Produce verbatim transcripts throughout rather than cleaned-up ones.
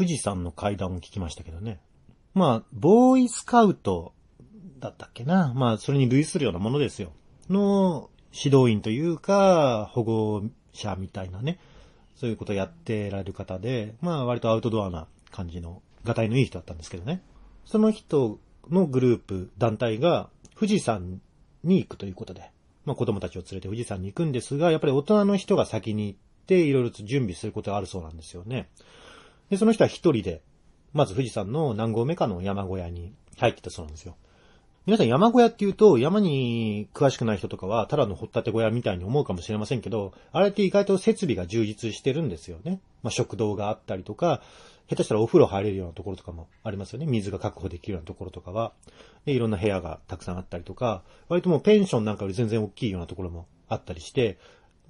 富士山の階段を聞きましたけどね。まあ、ボーイスカウトだったっけな。まあ、それに類するようなものですよ。の指導員というか、保護者みたいなね。そういうことをやってられる方で、まあ、割とアウトドアな感じの、がたいのいい人だったんですけどね。その人のグループ、団体が、富士山に行くということで、まあ、子供たちを連れて富士山に行くんですが、やっぱり大人の人が先に行って、いろいろと準備することがあるそうなんですよね。で、その人は一人で、まず富士山の何合目かの山小屋に入ってたそうなんですよ。皆さん山小屋っていうと、山に詳しくない人とかは、ただの掘ったて小屋みたいに思うかもしれませんけど、あれって意外と設備が充実してるんですよね。まあ、食堂があったりとか、下手したらお風呂入れるようなところとかもありますよね。水が確保できるようなところとかは。で、いろんな部屋がたくさんあったりとか、割ともうペンションなんかより全然大きいようなところもあったりして、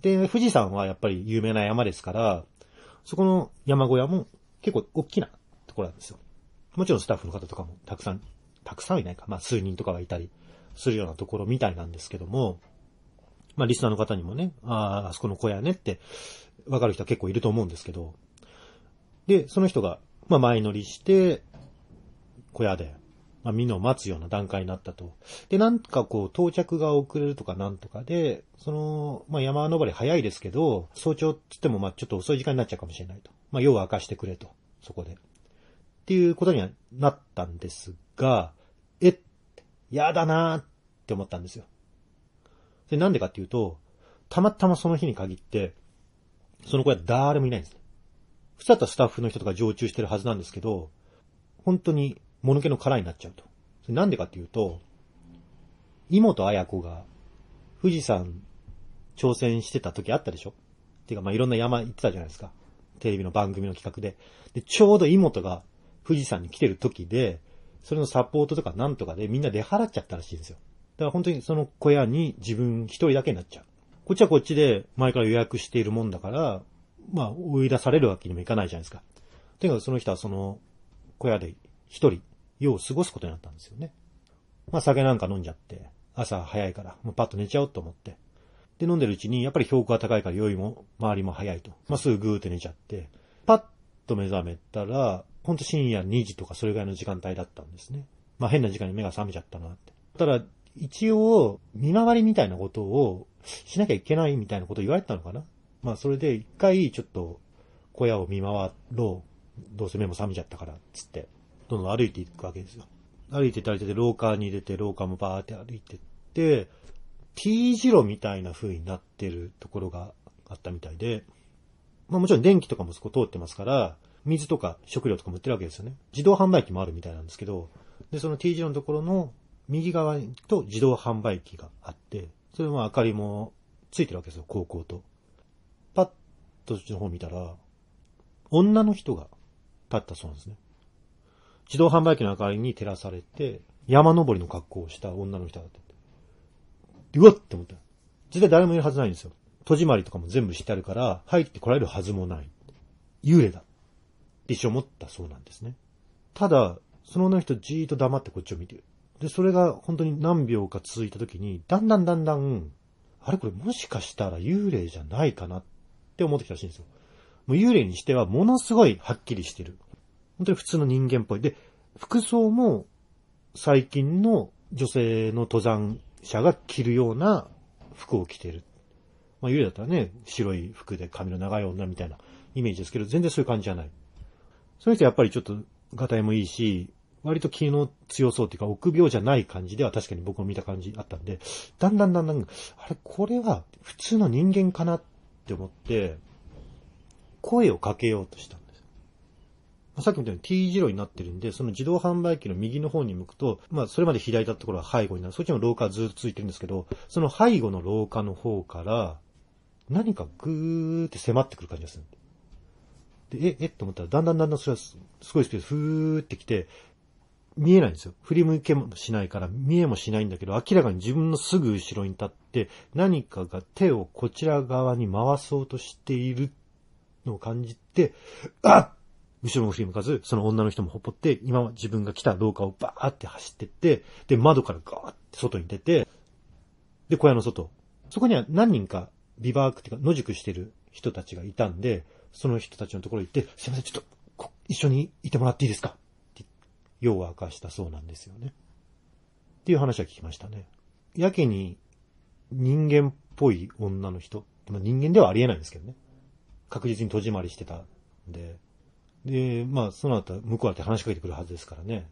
で、富士山はやっぱり有名な山ですから、そこの山小屋も結構大きなところなんですよ。もちろんスタッフの方とかもたくさん、たくさんいないか、まあ数人とかはいたりするようなところみたいなんですけども、まあリスナーの方にもね、ああ、あそこの小屋ねってわかる人は結構いると思うんですけど、で、その人が、まあ、前乗りして、小屋で、まあ、みんなを待つような段階になったと。で、なんかこう、到着が遅れるとかなんとかで、その、まあ、山登り早いですけど、早朝って言っても、ま、ちょっと遅い時間になっちゃうかもしれないと。まあ、夜は明かしてくれと、そこで。っていうことにはなったんですが、え、やだなーって思ったんですよ。で、なんでかっていうと、たまたまその日に限って、その小屋誰もいないんですね。普通だったらスタッフの人とか常駐してるはずなんですけど、本当に物気の殻になっちゃうと。なんでかっていうと、妹彩子が富士山挑戦してた時あったでしょ？っていうかまあいろんな山行ってたじゃないですか。テレビの番組の企画で。で、ちょうど妹が富士山に来てる時で、それのサポートとかなんとかでみんな出払っちゃったらしいんですよ。だから本当にその小屋に自分一人だけになっちゃう。こっちはこっちで前から予約しているもんだから、まあ、追い出されるわけにもいかないじゃないですか。とにかくその人はその小屋で一人、夜を過ごすことになったんですよね。まあ酒なんか飲んじゃって、朝早いから、もうパッと寝ちゃおうと思って。で、飲んでるうちに、やっぱり標高が高いから酔いも、周りも早いと。まあすぐぐーって寝ちゃって、パッと目覚めたら、ほんと深夜にじとかそれぐらいの時間帯だったんですね。まあ変な時間に目が覚めちゃったなって。ただ、一応、見回りみたいなことをしなきゃいけないみたいなことを言われたのかな。まあそれで一回ちょっと小屋を見回ろう。どうせ目も覚めちゃったから、つって、どんどん歩いていくわけですよ。歩いてたりして廊下に出て、廊下もバーって歩いてって、T 字路みたいな風になってるところがあったみたいで、まあもちろん電気とかもそこ通ってますから、水とか食料とかも売ってるわけですよね。自動販売機もあるみたいなんですけど、で、その T 字路のところの右側と自動販売機があって、それも明かりもついてるわけですよ、高校と。パッとそっちの方見たら、女の人が立ったそうなんですね。自動販売機の明かりに照らされて、山登りの格好をした女の人だった。うわっって思った。絶対誰もいるはずないんですよ。戸締まりとかも全部してあるから、入ってこられるはずもない。幽霊だ。って一瞬思ったそうなんですね。ただ、その女の人じーっと黙ってこっちを見てる。で、それが本当に何秒か続いた時に、だんだんだんだん、あれこれもしかしたら幽霊じゃないかなって、って思ってきたらしいんですよ。もう幽霊にしてはものすごいはっきりしてる。本当に普通の人間っぽい。で、服装も最近の女性の登山者が着るような服を着てる。まあ幽霊だったらね、白い服で髪の長い女みたいなイメージですけど、全然そういう感じじゃない。その人やっぱりちょっとがたいもいいし、割と気の強そうっていうか臆病じゃない感じでは確かに僕も見た感じあったんで、だんだんだんだん、あれこれは普通の人間かなって思って、声をかけようとしたんです。さっきみたいに T 字路になってるんで、その自動販売機の右の方に向くと、まあそれまで左だったところは背後になる。そっちの廊下はずっとついてるんですけど、その背後の廊下の方から、何かぐーって迫ってくる感じがする。で、え、えって思ったら、だんだんだんだんそれはすごいスピードでふーってきて、見えないんですよ。振り向けもしないから、見えもしないんだけど、明らかに自分のすぐ後ろに立って、何かが手をこちら側に回そうとしているのを感じて、あっ！後ろも振り向かず、その女の人もほっぽって、今自分が来た廊下をバーって走ってって、で、窓からガーって外に出て、で、小屋の外。そこには何人かビバークっていうか、野宿してる人たちがいたんで、その人たちのところに行って、すいません、ちょっと、一緒にいてもらっていいですかって、要は明かしたそうなんですよね。っていう話は聞きましたね。やけに人間っぽい女の人、人間ではありえないんですけどね。確実に戸締まりしてたんで。で、まあ、その後、向こうだって話しかけてくるはずですからね。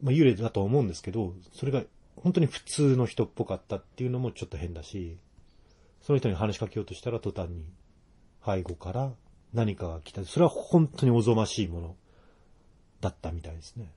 まあ、幽霊だと思うんですけど、それが本当に普通の人っぽかったっていうのもちょっと変だし、その人に話しかけようとしたら途端に背後から何かが来た。それは本当におぞましいものだったみたいですね。